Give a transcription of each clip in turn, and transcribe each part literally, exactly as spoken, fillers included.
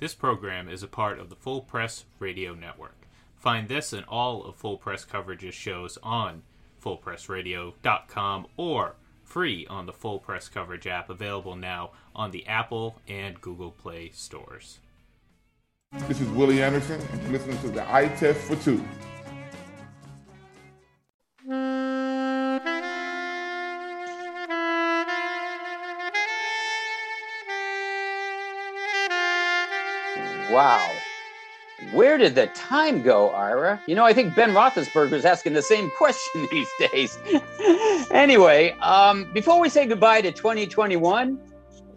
This program is a part of the Full Press Radio Network. Find this and all of Full Press Coverage's shows on full press radio dot com or free on the Full Press Coverage app, available now on the Apple and Google Play stores. This is Willie Anderson, and you're listening to the Eye Test for Two. Wow. Where did the time go, Ira? You know, I think Ben Roethlisberger is asking the same question these days. Anyway, um, before we say goodbye to twenty twenty-one,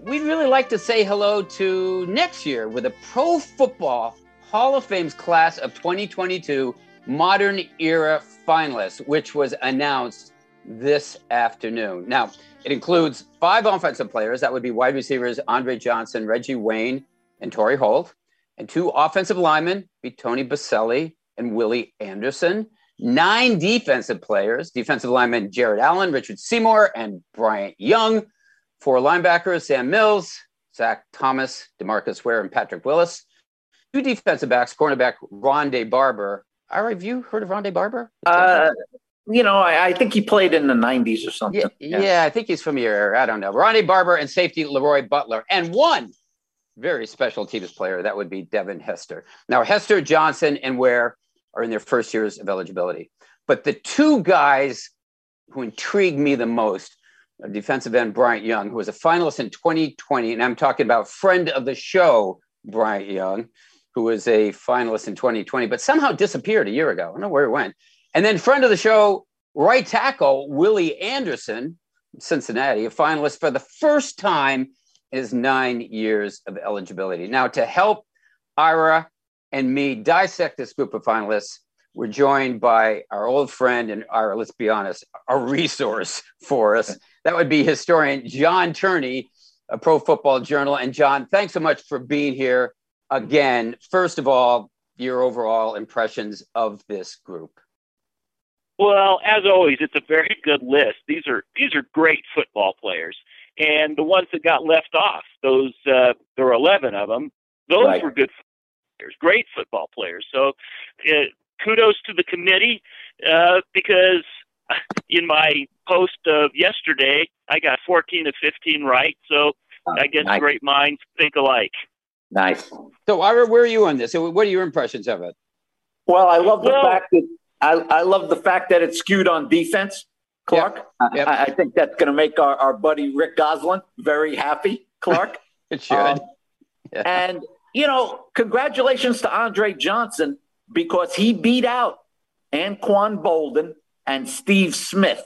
we'd really like to say hello to next year with a Pro Football Hall of Fame's class of twenty twenty-two Modern Era finalists, which was announced this afternoon. Now, it includes five offensive players. That would be wide receivers Andre Johnson, Reggie Wayne, and Torrey Holt. And two offensive linemen, be Tony Boselli and Willie Anderson. Nine defensive players, defensive linemen Jared Allen, Richard Seymour, and Bryant Young. Four linebackers, Sam Mills, Zach Thomas, DeMarcus Ware, and Patrick Willis. Two defensive backs, cornerback Rondé Barber. Ira, have you heard of Rondé Barber? Uh, you know, I, I think he played in the nineties or something. Yeah, yeah. yeah I think he's from your area. I don't know. Rondé Barber and safety Leroy Butler. And one very special teams player, that would be Devin Hester. Now, Hester, Johnson, and Ware are in their first years of eligibility. But the two guys who intrigued me the most are defensive end Bryant Young, who was a finalist in twenty twenty, and I'm talking about friend of the show, Bryant Young, who was a finalist in twenty twenty, but somehow disappeared a year ago. I don't know where he went. And then friend of the show, right tackle Willie Anderson, Cincinnati, a finalist for the first time is nine years of eligibility. Now, to help Ira and me dissect this group of finalists, we're joined by our old friend and, Ira, let's be honest, a resource for us. That would be historian John Turney, a Pro Football Journal. And John, thanks so much for being here again. First of all, your overall impressions of this group. Well, as always, it's a very good list. These are these are great football players. And the ones that got left off, those uh, there were eleven of them. Those right. were good players, great football players. So, uh, kudos to the committee uh, because in my post of yesterday, I got fourteen of fifteen right. So oh, I guess nice. Great minds think alike. Nice. So, Ira, where are you on this? What are your impressions of it? Well, I love the well, fact that I, I love the fact that it's skewed on defense. Clark, yep. Yep. I, I think that's going to make our, our buddy Rick Goslin very happy, Clark. It should. Um, yeah. And, you know, congratulations to Andre Johnson because he beat out Anquan Bolden and Steve Smith.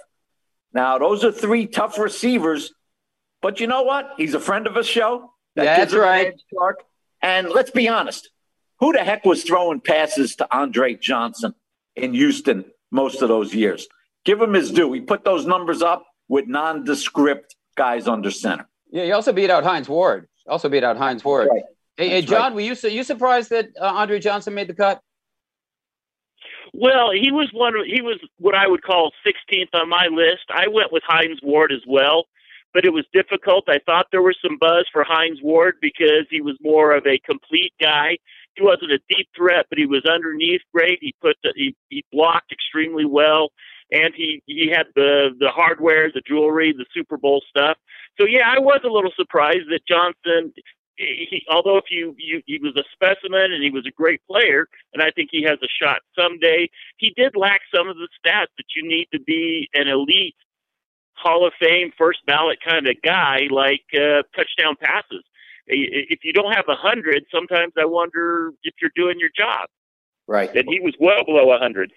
Now, those are three tough receivers, but you know what? He's a friend of a show. That that's right. Edge, Clark. And let's be honest, who the heck was throwing passes to Andre Johnson in Houston most of those years? Give him his due. He put those numbers up with nondescript guys under center. Yeah, he also beat out Hines Ward. Also beat out Hines Ward. Right. Hey, hey, John, right. were you su- you surprised that uh, Andre Johnson made the cut? Well, he was one. He was what I would call sixteenth on my list. I went with Hines Ward as well, but it was difficult. I thought there was some buzz for Hines Ward because he was more of a complete guy. He wasn't a deep threat, but he was underneath great. He put the, he he blocked extremely well. And he, he had the, the hardware, the jewelry, the Super Bowl stuff. So, yeah, I was a little surprised that Johnson, he, although if you, you he was a specimen and he was a great player, and I think he has a shot someday, he did lack some of the stats that you need to be an elite Hall of Fame first ballot kind of guy, like uh, touchdown passes. If you don't have one hundred, sometimes I wonder if you're doing your job. Right. And he was well below one hundred.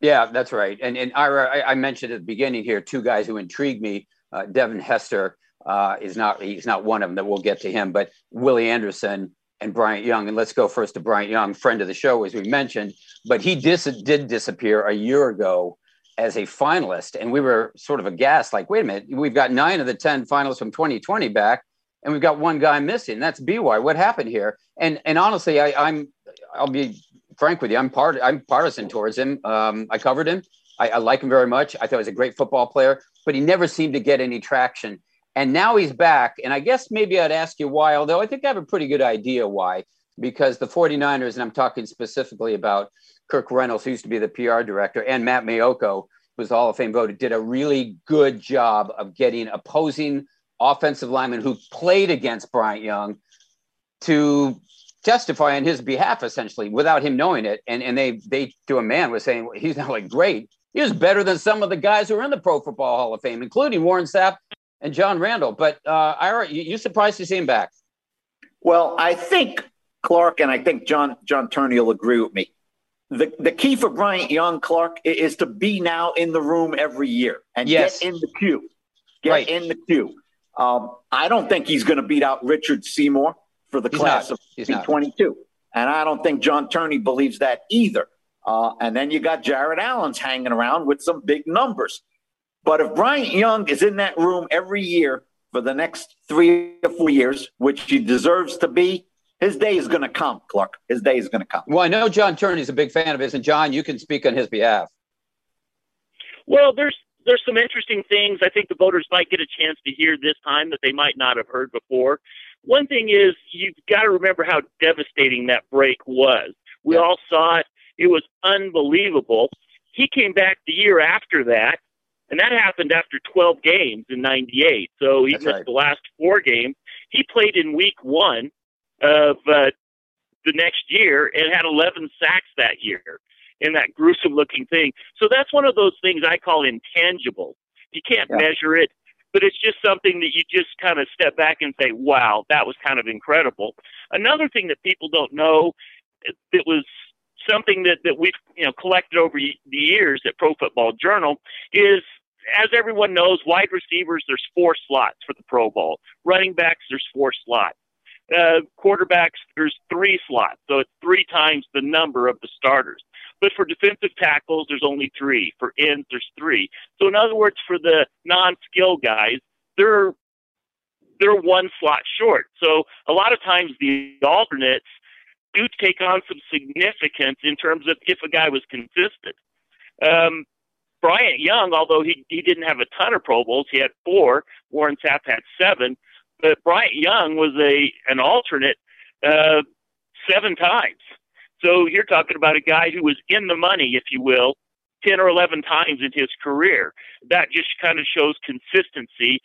Yeah, that's right. And and Ira, I, I mentioned at the beginning here, two guys who intrigued me. Uh, Devin Hester uh, is not he's not one of them that we'll get to him, but Willie Anderson and Bryant Young. And let's go first to Bryant Young, friend of the show, as we mentioned. But he dis- did disappear a year ago as a finalist. And we were sort of aghast, like, wait a minute, we've got nine of the ten finalists from twenty twenty back, and we've got one guy missing. And that's B Y. What happened here? And and honestly, I, I'm I'll be frank with you, I'm part. I'm partisan towards him. Um, I covered him. I, I like him very much. I thought he was a great football player, but he never seemed to get any traction. And now he's back. And I guess maybe I'd ask you why, although I think I have a pretty good idea why, because the 49ers, and I'm talking specifically about Kirk Reynolds, who used to be the P R director, and Matt Maiocco, who's the Hall of Fame voter, did a really good job of getting opposing offensive linemen who played against Bryant Young to testify on his behalf, essentially, without him knowing it. And and they, they to a man, was saying, well, he's not like great. He was better than some of the guys who are in the Pro Football Hall of Fame, including Warren Sapp and John Randall. But uh, Ira, you, you surprised to see him back? Well, I think Clark, and I think John John Turney will agree with me. The the key for Bryant Young, Clark, is to be now in the room every year and yes. get in the queue. Get right. in the queue. Um, I don't think he's going to beat out Richard Seymour for the he's class not. of twenty twenty-two, and I don't think John Turney believes that either. Uh, and then you got Jared Allen's hanging around with some big numbers. But if Bryant Young is in that room every year for the next three or four years, which he deserves to be, his day is going to come, Clark. His day is going to come. Well, I know John Turney is a big fan of his, and John, you can speak on his behalf. Well, there's there's some interesting things I think the voters might get a chance to hear this time that they might not have heard before. One thing is you've got to remember how devastating that break was. We yeah. all saw it. It was unbelievable. He came back the year after that, and that happened after twelve games in ninety-eight. So he That's missed right. the last four games. He played in week one of uh, the next year and had eleven sacks that year in that gruesome-looking thing. So that's one of those things I call intangible. You can't yeah. measure it, but it's just something that you just kind of step back and say, wow, that was kind of incredible. Another thing that people don't know that was something that, that we've you know collected over the years at Pro Football Journal is, as everyone knows, wide receivers, there's four slots for the Pro Bowl. Running backs, there's four slots. Uh, quarterbacks, there's three slots, so it's three times the number of the starters. But for defensive tackles, there's only three. For ends, there's three. So in other words, for the non-skill guys, they're they're one slot short. So a lot of times the alternates do take on some significance in terms of if a guy was consistent. Um, Bryant Young, although he, he didn't have a ton of Pro Bowls, he had four. Warren Sapp had seven. But Bryant Young was a an alternate uh, seven times. So you're talking about a guy who was in the money, if you will, ten or eleven times in his career. That just kind of shows consistency,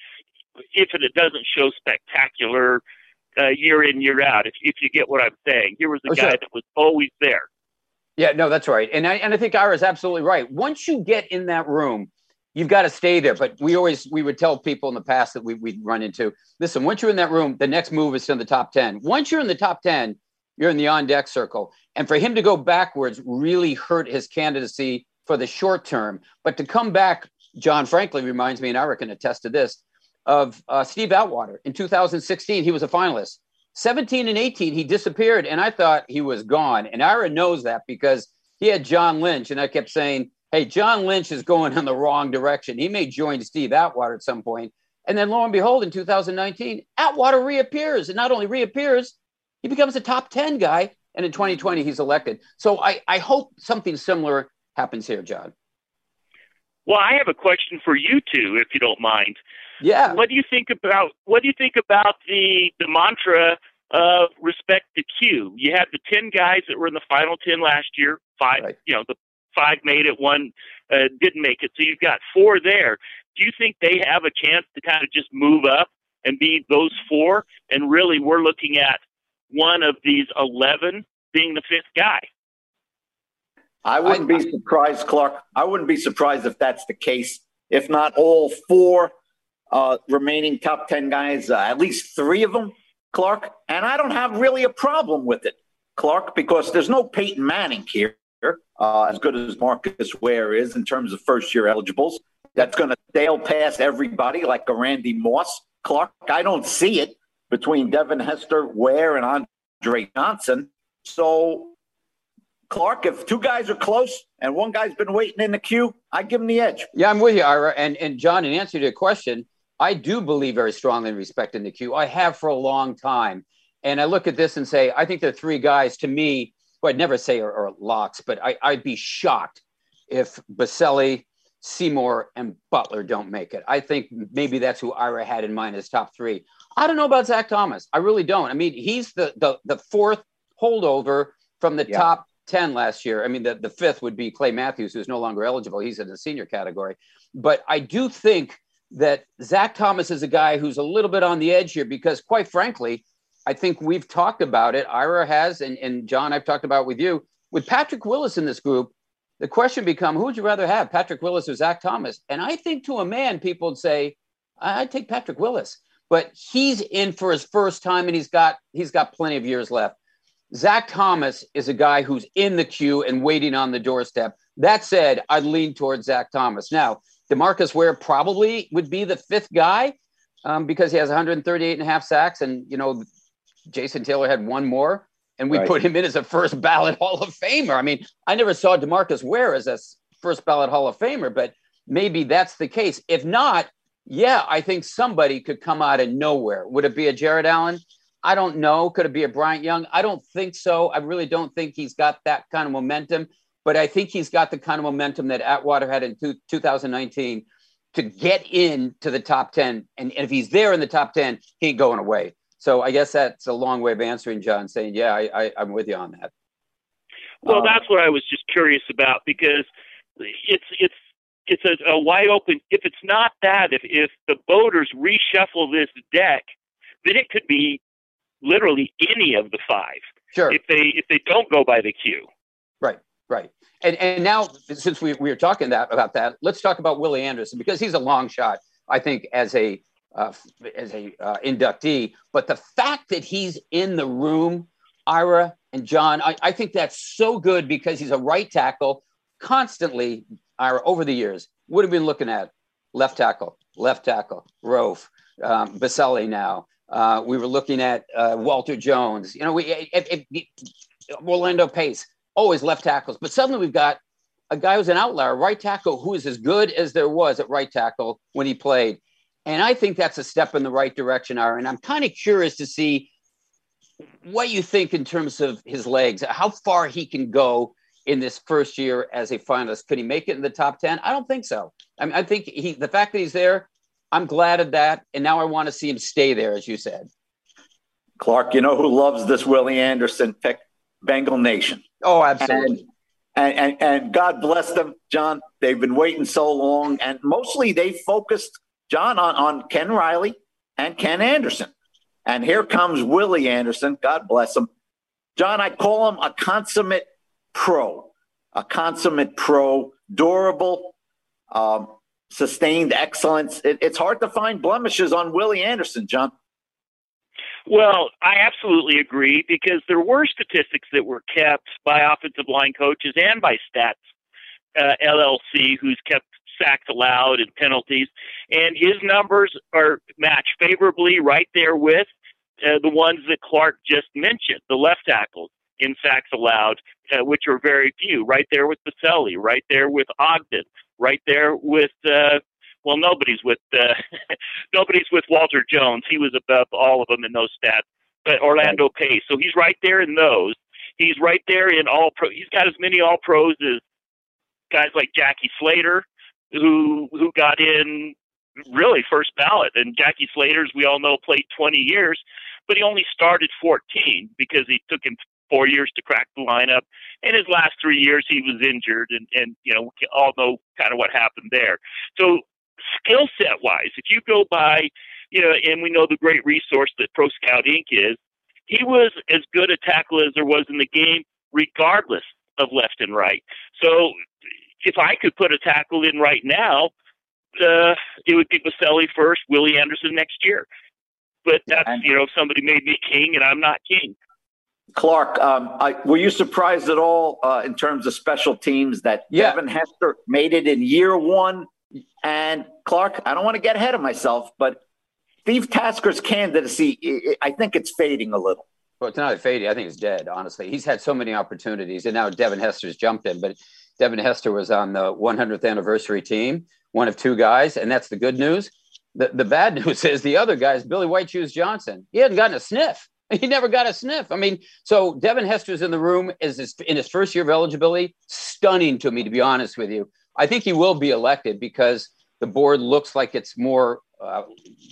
if it doesn't show spectacular uh, year in, year out, if, if you get what I'm saying. Here was a oh, guy sure. that was always there. Yeah, no, that's right. And I, and I think Ira's absolutely right. Once you get in that room, you've got to stay there. But we always, we would tell people in the past that we, we'd run into, listen, once you're in that room, the next move is to the top ten. Once you're in the top ten, you're in the on-deck circle. And for him to go backwards really hurt his candidacy for the short term. But to come back, John frankly reminds me, and Ira can attest to this, of uh, Steve Atwater. In two thousand sixteen, he was a finalist. seventeen and eighteen, he disappeared, and I thought he was gone. And Ira knows that because he had John Lynch, and I kept saying, hey, John Lynch is going in the wrong direction. He may join Steve Atwater at some point. And then lo and behold, in two thousand nineteen, Atwater reappears. And not only reappears, he becomes a top ten guy. And in twenty twenty, he's elected. So I, I hope something similar happens here, John. Well, I have a question for you two, if you don't mind. Yeah. What do you think about what do you think about the, the mantra of respect the queue? You had the ten guys that were in the final ten last year, five, right. you know, the five made it, one uh, didn't make it. So you've got four there. Do you think they have a chance to kind of just move up and be those four? And really, we're looking at one of these eleven being the fifth guy. I wouldn't I, be surprised, Clark. I wouldn't be surprised if that's the case. If not all four uh, remaining top ten guys, uh, at least three of them, Clark. And I don't have really a problem with it, Clark, because there's no Peyton Manning here. Uh, as good as DeMarcus Ware is in terms of first-year eligibles, that's going to sail past everybody like a Randy Moss. Clark, I don't see it between Devin Hester, Ware, and Andre Johnson. So, Clark, if two guys are close and one guy's been waiting in the queue, I give him the edge. Yeah, I'm with you, Ira. And, and John, in answer to your question, I do believe very strongly in respecting the queue. I have for a long time. And I look at this and say, I think there are three guys, to me, I'd never say are, are locks, but I, I'd be shocked if Boselli, Seymour and Butler don't make it. I think maybe that's who Ira had in mind as top three. I don't know about Zach Thomas. I really don't. I mean, he's the the, the fourth holdover from the yeah. top ten last year. I mean, the, the fifth would be Clay Matthews, who's no longer eligible. He's in the senior category. But I do think that Zach Thomas is a guy who's a little bit on the edge here because, quite frankly, I think we've talked about it. Ira has, and, and John, I've talked about with you. With Patrick Willis in this group, the question become, who would you rather have, Patrick Willis or Zach Thomas? And I think to a man, people would say, I'd take Patrick Willis. But he's in for his first time, and he's got he's got plenty of years left. Zach Thomas is a guy who's in the queue and waiting on the doorstep. That said, I'd lean towards Zach Thomas. Now, DeMarcus Ware probably would be the fifth guy um, because he has one hundred thirty-eight and a half sacks, and, you know, Jason Taylor had one more, and we right. put him in as a first ballot Hall of Famer. I mean, I never saw DeMarcus Ware as a first ballot Hall of Famer, but maybe that's the case. If not, yeah, I think somebody could come out of nowhere. Would it be a Jared Allen? I don't know. Could it be a Bryant Young? I don't think so. I really don't think he's got that kind of momentum, but I think he's got the kind of momentum that Atwater had in two thousand nineteen to get in to the top ten. And if he's there in the top ten, he ain't going away. So I guess that's a long way of answering, John, saying, yeah, I, I, I'm with you on that. Well, um, that's what I was just curious about, because it's it's it's a, a wide open – if it's not that, if, if the voters reshuffle this deck, then it could be literally any of the five. Sure. If they if they don't go by the queue. Right, right. And and now, since we, we were talking that about that, let's talk about Willie Anderson, because he's a long shot, I think, as a – Uh, as a uh, inductee, but the fact that he's in the room, Ira and John, I, I think that's so good because he's a right tackle. Constantly, Ira, over the years, what have we been looking at? Left tackle, left tackle, Rofe, um, Boselli now. Uh, we were looking at uh, Walter Jones. You know, we it, it, Orlando Pace, always left tackles. But suddenly we've got a guy who's an outlier, right tackle, who is as good as there was at right tackle when he played. And I think that's a step in the right direction, Ira. And I'm kind of curious to see what you think in terms of his legs, how far he can go in this first year as a finalist. Could he make it in the top ten? I don't think so. I mean, I think he, the fact that he's there, I'm glad of that. And now I want to see him stay there, as you said. Clark, you know who loves this Willie Anderson pick? Bengal Nation. Oh, absolutely. And- And, and and God bless them, John. They've been waiting so long, and mostly they focused, John, on, on Ken Riley and Ken Anderson. And here comes Willie Anderson, God bless him. John, I call him a consummate pro, a consummate pro, durable, um, sustained excellence. It, it's hard to find blemishes on Willie Anderson, John. Well, I absolutely agree, because there were statistics that were kept by offensive line coaches and by Stats uh, L L C, who's kept sacks allowed and penalties, and his numbers are matched favorably right there with uh, the ones that Clark just mentioned, the left tackles in sacks allowed, uh, which are very few, right there with Boselli, right there with Ogden, right there with uh, well, nobody's with uh, nobody's with Walter Jones. He was above all of them in those stats, but Orlando Pace. So he's right there in those. He's right there in all pro. He's got as many all pros as guys like Jackie Slater, who who got in really first ballot. And Jackie Slater's, we all know, played twenty years, but he only started fourteen because he took him four years to crack the lineup. And his last three years he was injured, and, and you know, we all know kind of what happened there. So skill set wise, if you go by, you know, and we know the great resource that Pro Scout Incorporated is, he was as good a tackle as there was in the game, regardless of left and right. So if I could put a tackle in right now, uh, it would be Boselli first, Willie Anderson next year. But that's, you know, somebody made me king, and I'm not king. Clark, um, I, were you surprised at all uh, in terms of special teams that yeah. Devin Hester made it in year one? And Clark, I don't want to get ahead of myself, but Steve Tasker's candidacy, I think it's fading a little. Well, it's not fading. I think it's dead, honestly. He's had so many opportunities, and now Devin Hester's jumped in, but Devin Hester was on the one hundredth anniversary team, one of two guys, and that's the good news. The, the bad news is the other guy is Billy White Shoes Johnson. He hadn't gotten a sniff. He never got a sniff. I mean, so Devin Hester's in the room is in his first year of eligibility. Stunning to me, to be honest with you. I think he will be elected because the board looks like it's more uh,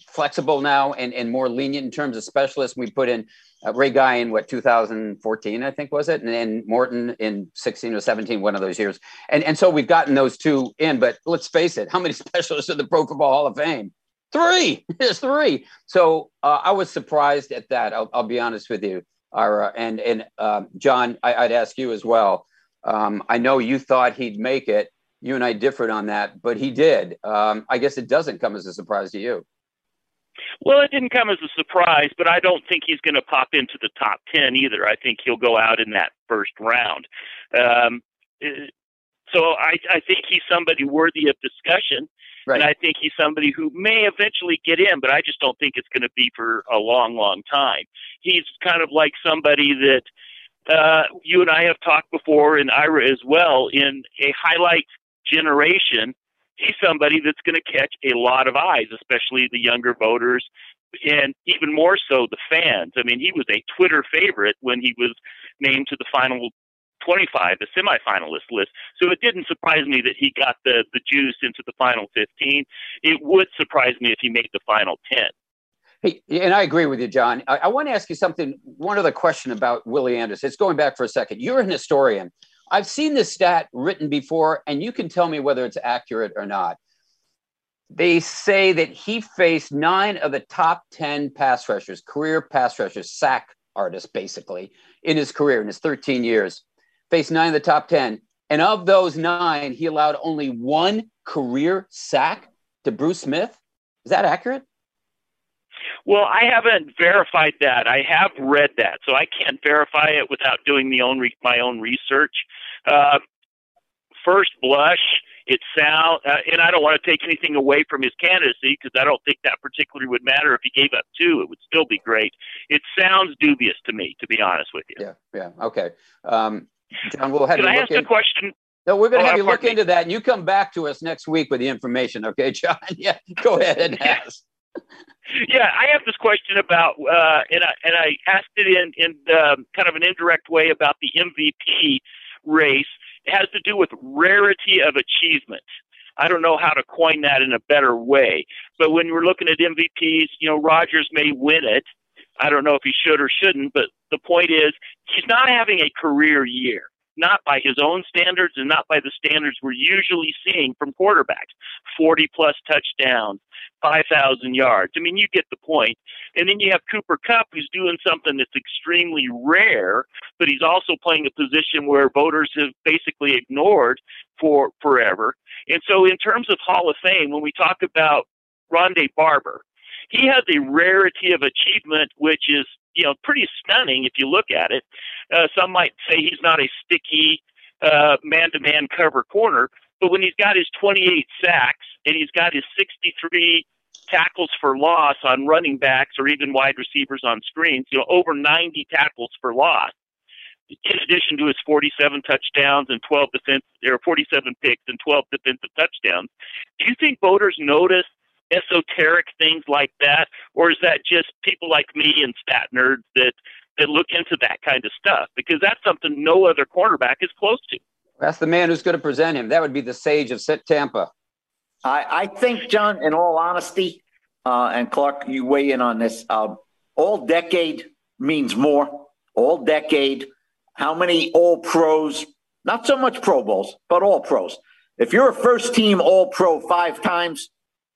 flexible now and, and more lenient in terms of specialists. We put in uh, Ray Guy in what, two thousand fourteen, I think was it? And then Morton in sixteen or seventeen, one of those years. And, and so we've gotten those two in, but let's face it, how many specialists in the Pro Football Hall of Fame? Three, there's three. So uh, I was surprised at that. I'll, I'll be honest with you, Ira. And, and uh, John, I, I'd ask you as well. Um, I know you thought he'd make it. You and I differed on that, but he did. Um, I guess it doesn't come as a surprise to you. Well, it didn't come as a surprise, but I don't think he's going to pop into the top ten either. I think he'll go out in that first round. Um, so I, I think he's somebody worthy of discussion, right. And I think he's somebody who may eventually get in, but I just don't think it's going to be for a long, long time. He's kind of like somebody that uh, you and I have talked before, and Ira as well, in a highlight generation, he's somebody that's going to catch a lot of eyes, especially the younger voters, and even more so the fans. I mean, he was a Twitter favorite when he was named to the final twenty-five, the semifinalist list. So it didn't surprise me that he got the, the juice into the final fifteen. It would surprise me if he made the final ten. Hey, and I agree with you, John. I, I want to ask you something, one other question about Willie Anderson. It's going back for a second. You're an historian. I've seen this stat written before, and you can tell me whether it's accurate or not. They say that he faced nine of the top ten pass rushers, career pass rushers, sack artists, basically, in his career, in his thirteen years. Faced nine of the top ten. And of those nine, he allowed only one career sack to Bruce Smith. Is that accurate? Well, I haven't verified that. I have read that, so I can't verify it without doing the own re- my own research. Uh, first blush, it sounds, uh, and I don't want to take anything away from his candidacy because I don't think that particularly would matter. If he gave up two, it would still be great. It sounds dubious to me, to be honest with you. Yeah, yeah, okay. Um, John, we'll have Can you I look ask in- a question? No, we're going to oh, have you look me. into that, and you come back to us next week with the information, okay, John? Yeah, go ahead and ask. Yeah, I have this question about, uh, and I and I asked it in in um, kind of an indirect way about the M V P race. It has to do with rarity of achievement. I don't know how to coin that in a better way, but when we're looking at M V Ps, you know, Rodgers may win it. I don't know if he should or shouldn't, but the point is he's not having a career year, not by his own standards and not by the standards we're usually seeing from quarterbacks, forty-plus touchdowns, five thousand yards. I mean, you get the point. And then you have Cooper Kupp, who's doing something that's extremely rare, but he's also playing a position where voters have basically ignored for forever. And so in terms of Hall of Fame, when we talk about Rondé Barber, he has a rarity of achievement, which is, you know, pretty stunning if you look at it. Uh, some might say he's not a sticky uh, man-to-man cover corner, but when he's got his twenty-eight sacks and he's got his sixty-three tackles for loss on running backs or even wide receivers on screens, you know, over ninety tackles for loss, in addition to his forty-seven touchdowns and twelve defense, or forty-seven picks and twelve defensive touchdowns, do you think voters notice esoteric things like that, or is that just people like me and stat nerds that that look into that kind of stuff? Because that's something no other cornerback is close to. That's the man who's going to present him. That would be the sage of Tampa. I, I think, John, in all honesty, uh, and Clark, you weigh in on this, uh, all decade means more. All decade, how many all pros, not so much Pro Bowls, but all pros. If you're a first team all pro five times,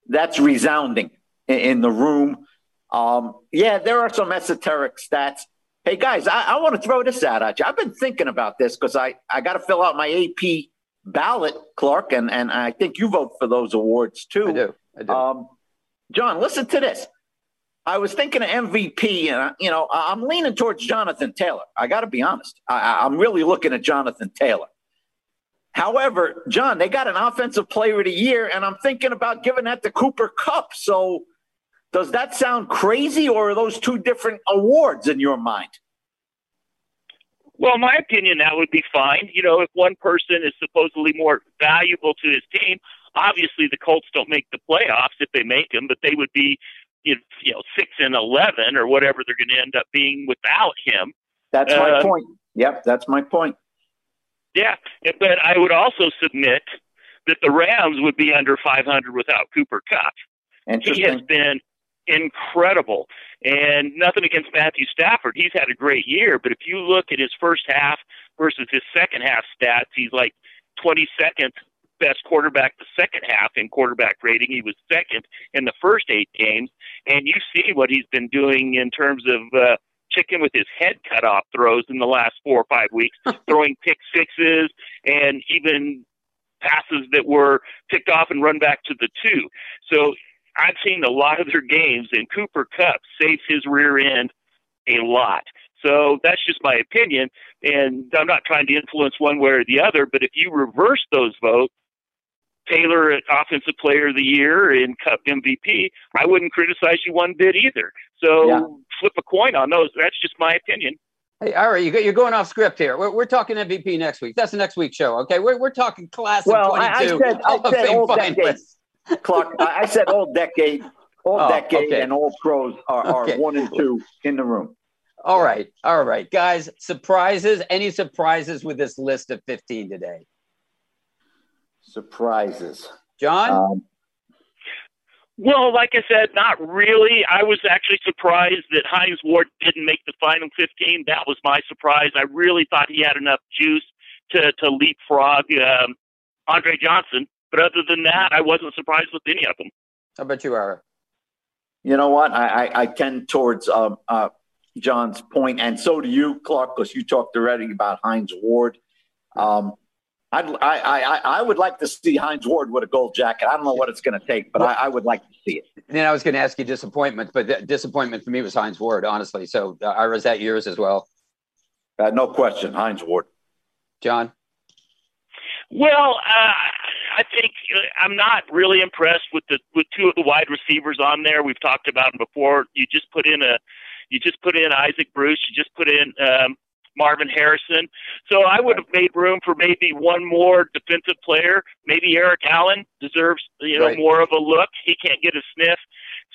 that's resounding in the room. Um, yeah, there are some esoteric stats. Hey, guys, I, I want to throw this out at you. I've been thinking about this because I, I got to fill out my A P ballot, Clark, and, and I think you vote for those awards too. I do. I do. Um, John, listen to this. I was thinking of M V P, and I, you know, I'm leaning towards Jonathan Taylor. I got to be honest. I, I'm really looking at Jonathan Taylor. However, John, they got an offensive player of the year, and I'm thinking about giving that to Cooper Kupp. So does that sound crazy, or are those two different awards in your mind? Well, in my opinion, that would be fine. You know, if one person is supposedly more valuable to his team, obviously the Colts don't make the playoffs if they make them, but they would be, you know, six and eleven or whatever they're going to end up being without him. That's uh, my point. Yep, that's my point. Yeah, but I would also submit that the Rams would be under five hundred without Cooper Kupp. He has been incredible. And nothing against Matthew Stafford. He's had a great year. But if you look at his first half versus his second half stats, he's like twenty-second best quarterback the second half in quarterback rating. He was second in the first eight games. And you see what he's been doing in terms of uh, chicken with his head cut off throws in the last four or five weeks, throwing pick sixes and even passes that were picked off and run back to the two. So I've seen a lot of their games, and Cooper Kupp saves his rear end a lot. So that's just my opinion, and I'm not trying to influence one way or the other, but if you reverse those votes, Taylor at Offensive Player of the Year and Kupp M V P, I wouldn't criticize you one bit either. So yeah. Flip a coin on those. That's just my opinion. Hey, Ira, you're going off script here. We're, we're talking M V P next week. That's the next week's show, okay? We're, we're talking class well, of twenty-two. Well, I, I said, I said all decades. Clark, I said all decade, all oh, decade, okay. And all pros are, are okay. One and two in the room. All right. All right, guys, surprises. Any surprises with this list of fifteen today? Surprises. John? Um, well, like I said, not really. I was actually surprised that Hines Ward didn't make the final fifteen. That was my surprise. I really thought he had enough juice to, to leapfrog um, Andre Johnson. But other than that, I wasn't surprised with any of them. How about you, Ira? You know what? I, I, I tend towards um, uh, John's point, and so do you, Clark, because you talked already about Hines Ward. Um, I'd, I, I, I would like to see Hines Ward with a gold jacket. I don't know what it's going to take, but I, I would like to see it. And then I was going to ask you disappointment, but the disappointment for me was Hines Ward, honestly. So, uh, Ira, is that yours as well? Uh, no question, Hines Ward. John? Well, uh, I think I'm not really impressed with the with two of the wide receivers on there. We've talked about them before. You just put in a, you just put in Isaac Bruce. You just put in um, Marvin Harrison. So I would have made room for maybe one more defensive player. Maybe Eric Allen deserves you know right. more of a look. He can't get a sniff.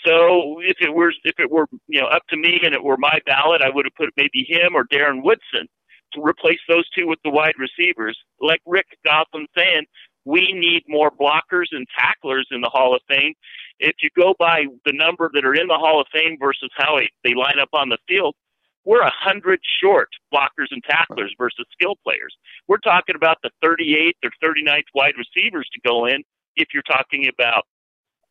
So if it were if it were you know up to me and it were my ballot, I would have put maybe him or Darren Woodson to replace those two with the wide receivers. Like Rick Gotham saying, we need more blockers and tacklers in the Hall of Fame. If you go by the number that are in the Hall of Fame versus how they line up on the field, we're one hundred short blockers and tacklers versus skill players. We're talking about the thirty-eighth or thirty-ninth wide receivers to go in if you're talking about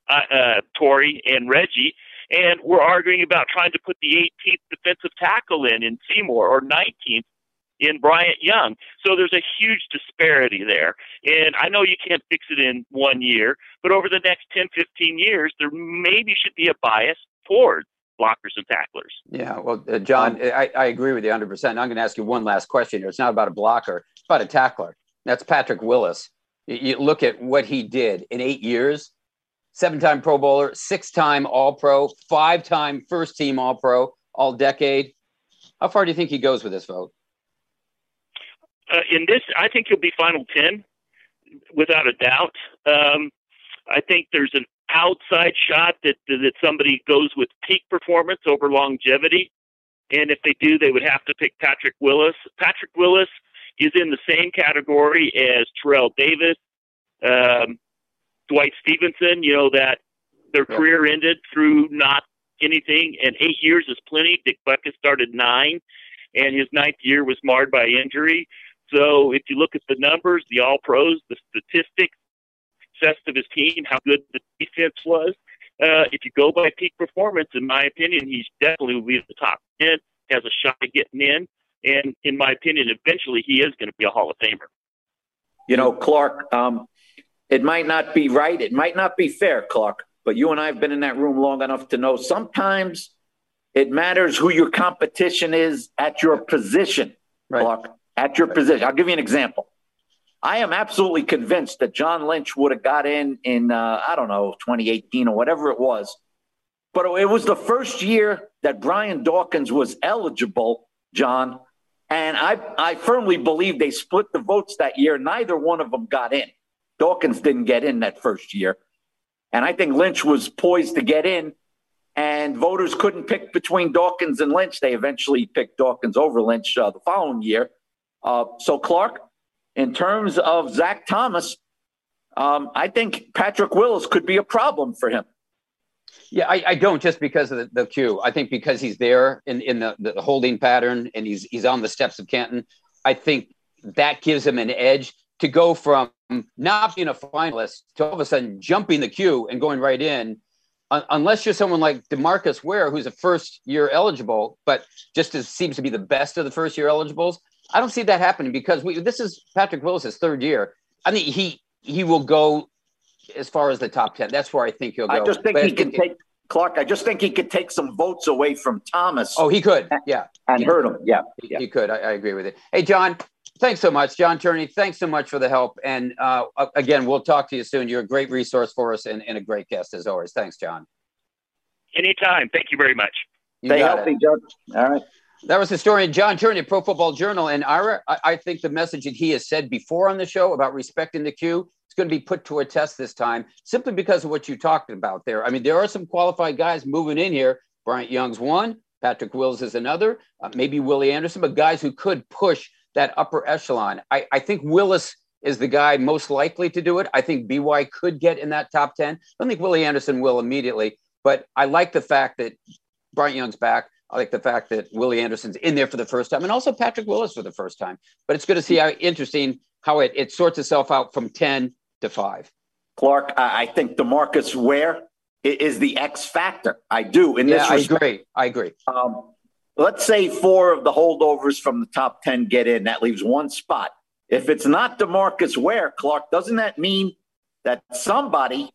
uh, uh, Torrey and Reggie. And we're arguing about trying to put the eighteenth defensive tackle in in Seymour or nineteenth in Bryant Young. So there's a huge disparity there. And I know you can't fix it in one year, but over the next ten, fifteen years, there maybe should be a bias toward blockers and tacklers. Yeah, well, uh, John, I, I agree with you one hundred percent. I'm going to ask you one last question here. It's not about a blocker, it's about a tackler. That's Patrick Willis. You, you look at what he did in eight years, seven-time Pro Bowler, six-time All-Pro, five-time first-team All-Pro, all-decade. How far do you think he goes with this vote? Uh, in this, I think he'll be final ten, without a doubt. Um, I think there's an outside shot that that somebody goes with peak performance over longevity, and if they do, they would have to pick Patrick Willis. Patrick Willis is in the same category as Terrell Davis, um, Dwight Stevenson. You know that their career ended through not anything, and eight years is plenty. Dick Buckus started nine, and his ninth year was marred by injury. So if you look at the numbers, the all-pros, the statistics, success of his team, how good the defense was, uh, if you go by peak performance, in my opinion, he's definitely will be at the top ten, has a shot at getting in, and in my opinion, eventually he is going to be a Hall of Famer. You know, Clark, um, it might not be right, it might not be fair, Clark, but you and I have been in that room long enough to know sometimes it matters who your competition is at your position, right. Clark. At your position. I'll give you an example. I am absolutely convinced that John Lynch would have got in in, uh, I don't know, twenty eighteen or whatever it was. But it was the first year that Brian Dawkins was eligible, John. And I, I firmly believe they split the votes that year. Neither one of them got in. Dawkins didn't get in that first year. And I think Lynch was poised to get in. And voters couldn't pick between Dawkins and Lynch. They eventually picked Dawkins over Lynch uh, the following year. Uh, so, Clark, in terms of Zach Thomas, Um, I think Patrick Willis could be a problem for him. Yeah, I, I don't just because of the, the cue. I think because he's there in, in the, the holding pattern and he's he's on the steps of Canton, I think that gives him an edge to go from not being a finalist to all of a sudden jumping the queue and going right in, un- unless you're someone like DeMarcus Ware, who's a first-year eligible, but just as seems to be the best of the first-year eligibles. I don't see that happening because we, this is Patrick Willis' third year. I think he he will go as far as the top ten. That's where I think he'll go. I just think but he could take – Clark, I just think he could take some votes away from Thomas. Oh, he could, yeah. And, and hurt him, yeah. He, yeah. he could. I, I agree with it. Hey, John – thanks so much, John Turney. Thanks so much for the help. And uh, again, we'll talk to you soon. You're a great resource for us and, and a great guest as always. Thanks, John. Anytime. Thank you very much. You Stay healthy, John. All right. That was historian John Turney, Pro Football Journal. And Ira, I, I think the message that he has said before on the show about respecting the queue is going to be put to a test this time simply because of what you talked about there. I mean, there are some qualified guys moving in here. Bryant Young's one. Patrick Wills is another. Uh, maybe Willie Anderson, but guys who could push that upper echelon. I, I think Willis is the guy most likely to do it. I think B Y could get in that top ten. I don't think Willie Anderson will immediately, but I like the fact that Bryant Young's back. I like the fact that Willie Anderson's in there for the first time and also Patrick Willis for the first time, but it's good to see how interesting, how it, it sorts itself out from ten to five. Clark, I think DeMarcus Ware is the X factor. I do. In this yeah, I respect. agree. I agree. Um, Let's say four of the holdovers from the top ten get in. That leaves one spot. If it's not DeMarcus Ware, Clark, doesn't that mean that somebody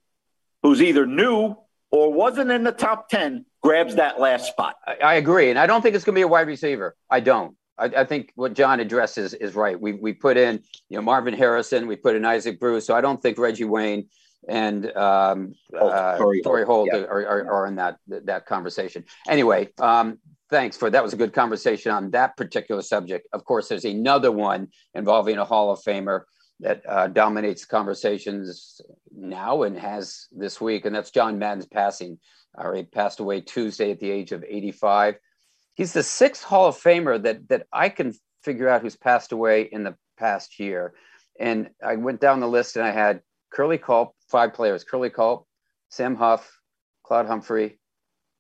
who's either new or wasn't in the top ten grabs that last spot? I, I agree. And I don't think it's going to be a wide receiver. I don't. I, I think what John addresses is right. We we put in, you know, Marvin Harrison. We put in Isaac Bruce. So I don't think Reggie Wayne and um, oh, uh, Torrey Holt, Holt yeah. are, are, are in that, that conversation. Anyway, um, thanks for that. Was a good conversation on that particular subject. Of course, there's another one involving a Hall of Famer that uh, dominates conversations now and has this week, and that's John Madden's passing. Uh, he passed away Tuesday at the age of eighty-five. He's the sixth Hall of Famer that that I can figure out who's passed away in the past year. And I went down the list and I had Curly Culp, five players: Curly Culp, Sam Huff, Claude Humphrey,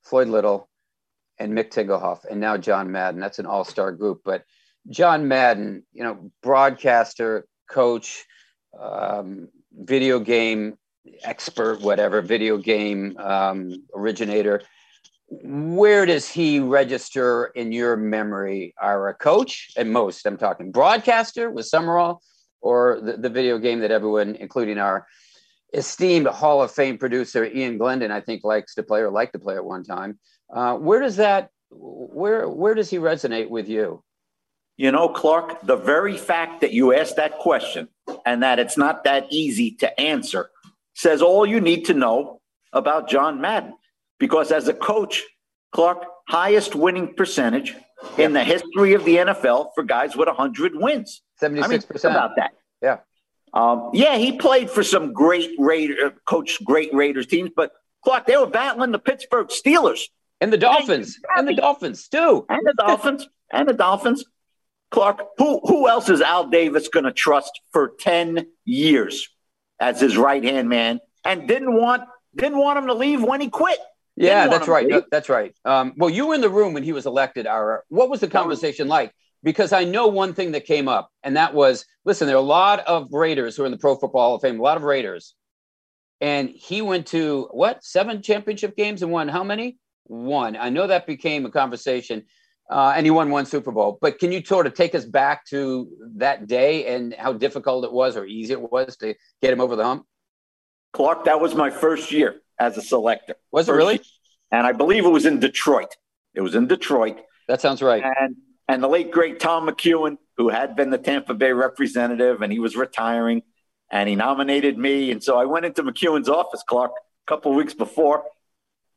Floyd Little, and Mick Tinglehoff, and now John Madden. That's an all-star group. But John Madden, you know, broadcaster, coach, um, video game expert, whatever, video game um, originator. Where does he register in your memory, Ira? Coach? And most, I'm talking broadcaster with Summerall, or the, the video game that everyone, including our esteemed Hall of Fame producer Ian Glendon, I think likes to play or liked to play at one time. Uh, where does that, where, where does he resonate with you? You know, Clark, the very fact that you asked that question and that it's not that easy to answer says all you need to know about John Madden, because as a coach, Clark, highest winning percentage in the history of the N F L for guys with one hundred wins. seventy-six percent. I mean, think about that. Yeah. Um, yeah, he played for some great Raiders, coached great Raiders teams, but Clark, they were battling the Pittsburgh Steelers. And the Dolphins. And the Dolphins, too. And the Dolphins. And the Dolphins. Clark, who, who else is Al Davis going to trust for ten years as his right-hand man and didn't want didn't want him to leave when he quit? Didn't yeah, that's right. That, that's right. Um, well, you were in the room when he was elected, Ira. What was the conversation like? Because I know one thing that came up, and that was, listen, there are a lot of Raiders who are in the Pro Football Hall of Fame, a lot of Raiders. And he went to, what, seven championship games and won how many? One. I know that became a conversation, uh, and he won one Super Bowl. But can you sort of take us back to that day and how difficult it was or easy it was to get him over the hump? Clark, that was my first year as a selector. Was it really? Year. And I believe it was in Detroit. It was in Detroit. That sounds right. And and the late, great Tom McEwen, who had been the Tampa Bay representative, and he was retiring, and he nominated me. And so I went into McEwen's office, Clark, a couple of weeks before.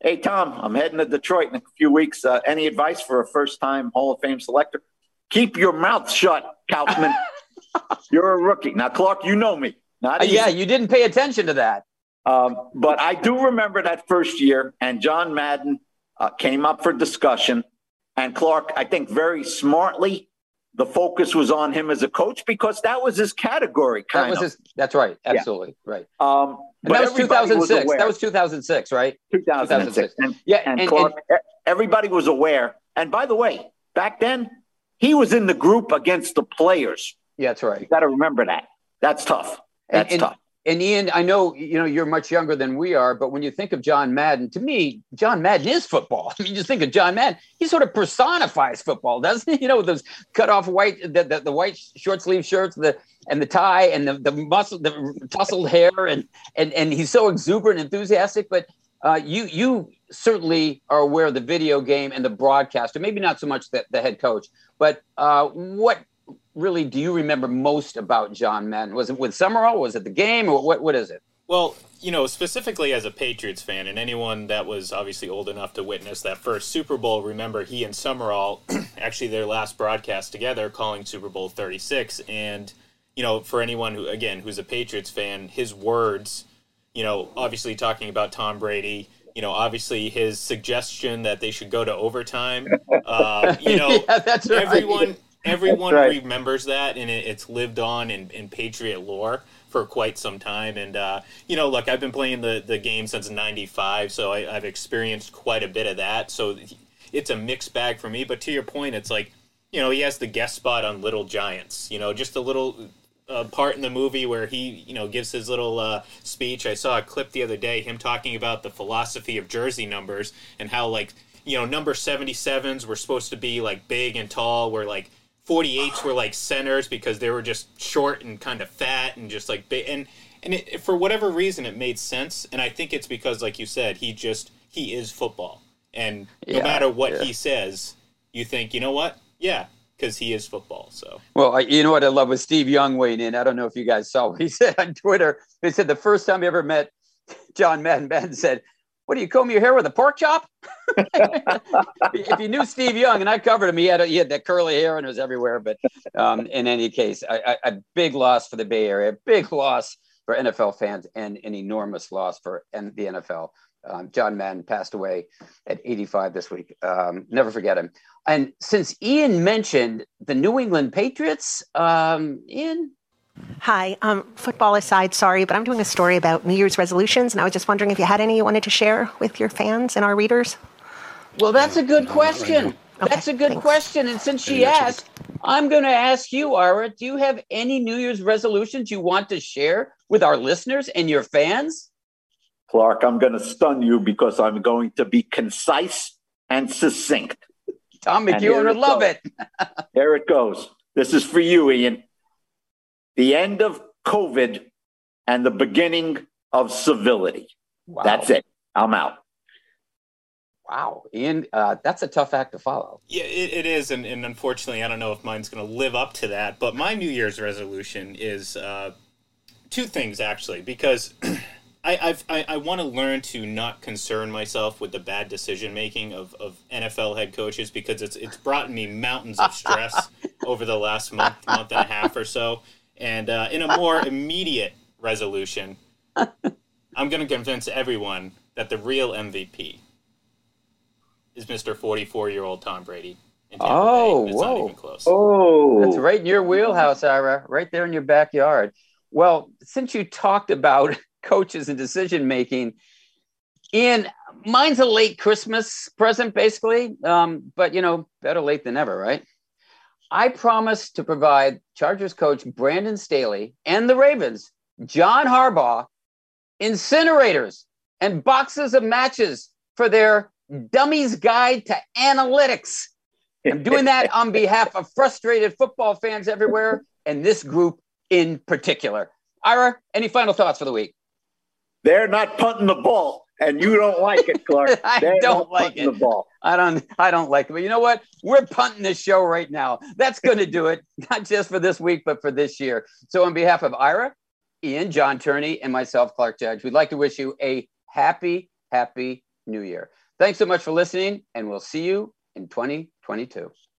Hey, Tom, I'm heading to Detroit in a few weeks. Uh, any advice for a first-time Hall of Fame selector? Keep your mouth shut, Kaufman. You're a rookie. Now, Clark, you know me. Not uh, yeah, you didn't pay attention to that. Um, but I do remember that first year, and John Madden uh, came up for discussion. And Clark, I think very smartly, the focus was on him as a coach because that was his category. Kind that was of. His, that's right. Absolutely. Yeah. Right. Um, but that was two thousand six. Was that was two thousand six, right? two thousand six. two thousand six. And, yeah, and, and, Clark, and everybody was aware. And by the way, back then, he was in the group against the players. Yeah, that's right. You got to remember that. That's tough. That's and, and, tough. And Ian, I know, you know, you're much younger than we are, but when you think of John Madden, to me, John Madden is football. I mean, you just think of John Madden, he sort of personifies football, doesn't he? You know, those cut off white, the, the, the white short sleeve shirts, the and the tie and the, the muscle, the tousled hair. And, and, and he's so exuberant, enthusiastic, but uh, you, you certainly are aware of the video game and the broadcaster, maybe not so much the, the head coach, but uh, what, really do you remember most about John Madden? Was it with Summerall? Was it the game? Or what, what is it? Well, you know, specifically as a Patriots fan, and anyone that was obviously old enough to witness that first Super Bowl, remember he and Summerall, actually their last broadcast together, calling Super Bowl thirty-six. And, you know, for anyone who, again, who's a Patriots fan, his words, you know, obviously talking about Tom Brady, you know, obviously his suggestion that they should go to overtime, uh, you know, yeah, that's right. everyone... Everyone right. remembers that, and it, it's lived on in, in Patriot lore for quite some time. And, uh, you know, look, I've been playing the, the game since ninety-five, so I, I've experienced quite a bit of that. So it's a mixed bag for me. But to your point, it's like, you know, he has the guest spot on Little Giants, you know, just a little uh, part in the movie where he, you know, gives his little uh, speech. I saw a clip the other day, him talking about the philosophy of jersey numbers and how, like, you know, number seventy-sevens were supposed to be, like, big and tall, where, like, forty-eights were like centers because they were just short and kind of fat and just like big. And, and it, for whatever reason, it made sense. And I think it's because, like you said, he just, he is football. And no yeah, matter what yeah. he says, you think, you know what? Yeah, because he is football. So, well, I, you know what I love was Steve Young weighing in. I don't know if you guys saw what he said on Twitter. He said the first time he ever met John Madden, Madden said, "What do you comb your hair with a pork chop?" If you knew Steve Young, and I covered him, he had a, he had that curly hair and it was everywhere. But um, in any case, a, a big loss for the Bay Area, a big loss for N F L fans, and an enormous loss for N- the N F L. Um, John Madden passed away at eighty-five this week. Um, never forget him. And since Ian mentioned the New England Patriots, um, Ian. Hi, um, football aside, sorry, but I'm doing a story about New Year's resolutions, and I was just wondering if you had any you wanted to share with your fans and our readers? Well, that's a good question. Right that's okay, a good thanks. question. And since she asked, I'm going to ask you, Ira, do you have any New Year's resolutions you want to share with our listeners and your fans? Clark, I'm going to stun you because I'm going to be concise and succinct. Tom McEwen would love it. Here it goes. This is for you, Ian. The end of COVID and the beginning of civility. Wow. That's it. I'm out. Wow. Ian, uh, that's a tough act to follow. Yeah, it, it is. And, and unfortunately, I don't know if mine's going to live up to that. But my New Year's resolution is uh, two things, actually, because I, I've, I I want to learn to not concern myself with the bad decision making of, of N F L head coaches, because it's it's brought me mountains of stress over the last month, month and a half or so. And uh, in a more immediate resolution, I'm going to convince everyone that the real M V P is Mister forty-four-year-old Tom Brady in Tampa oh, Bay. It's whoa. not even close. Oh, that's right in your wheelhouse, Ira, right there in your backyard. Well, since you talked about coaches and decision-making, Ian, mine's a late Christmas present, basically. Um, but, you know, better late than never, right? I promise to provide Chargers coach Brandon Staley and the Ravens, John Harbaugh, incinerators and boxes of matches for their Dummies Guide to Analytics. I'm doing that on behalf of frustrated football fans everywhere, and this group in particular. Ira, any final thoughts for the week? They're not punting the ball. And you don't like it, Clark. I they don't like it. The ball. I don't. I don't like it. But you know what? We're punting this show right now. That's going to do it, not just for this week, but for this year. So, on behalf of Ira, Ian, John Turney, and myself, Clark Judge, we'd like to wish you a happy, happy New Year. Thanks so much for listening, and we'll see you in twenty twenty-two.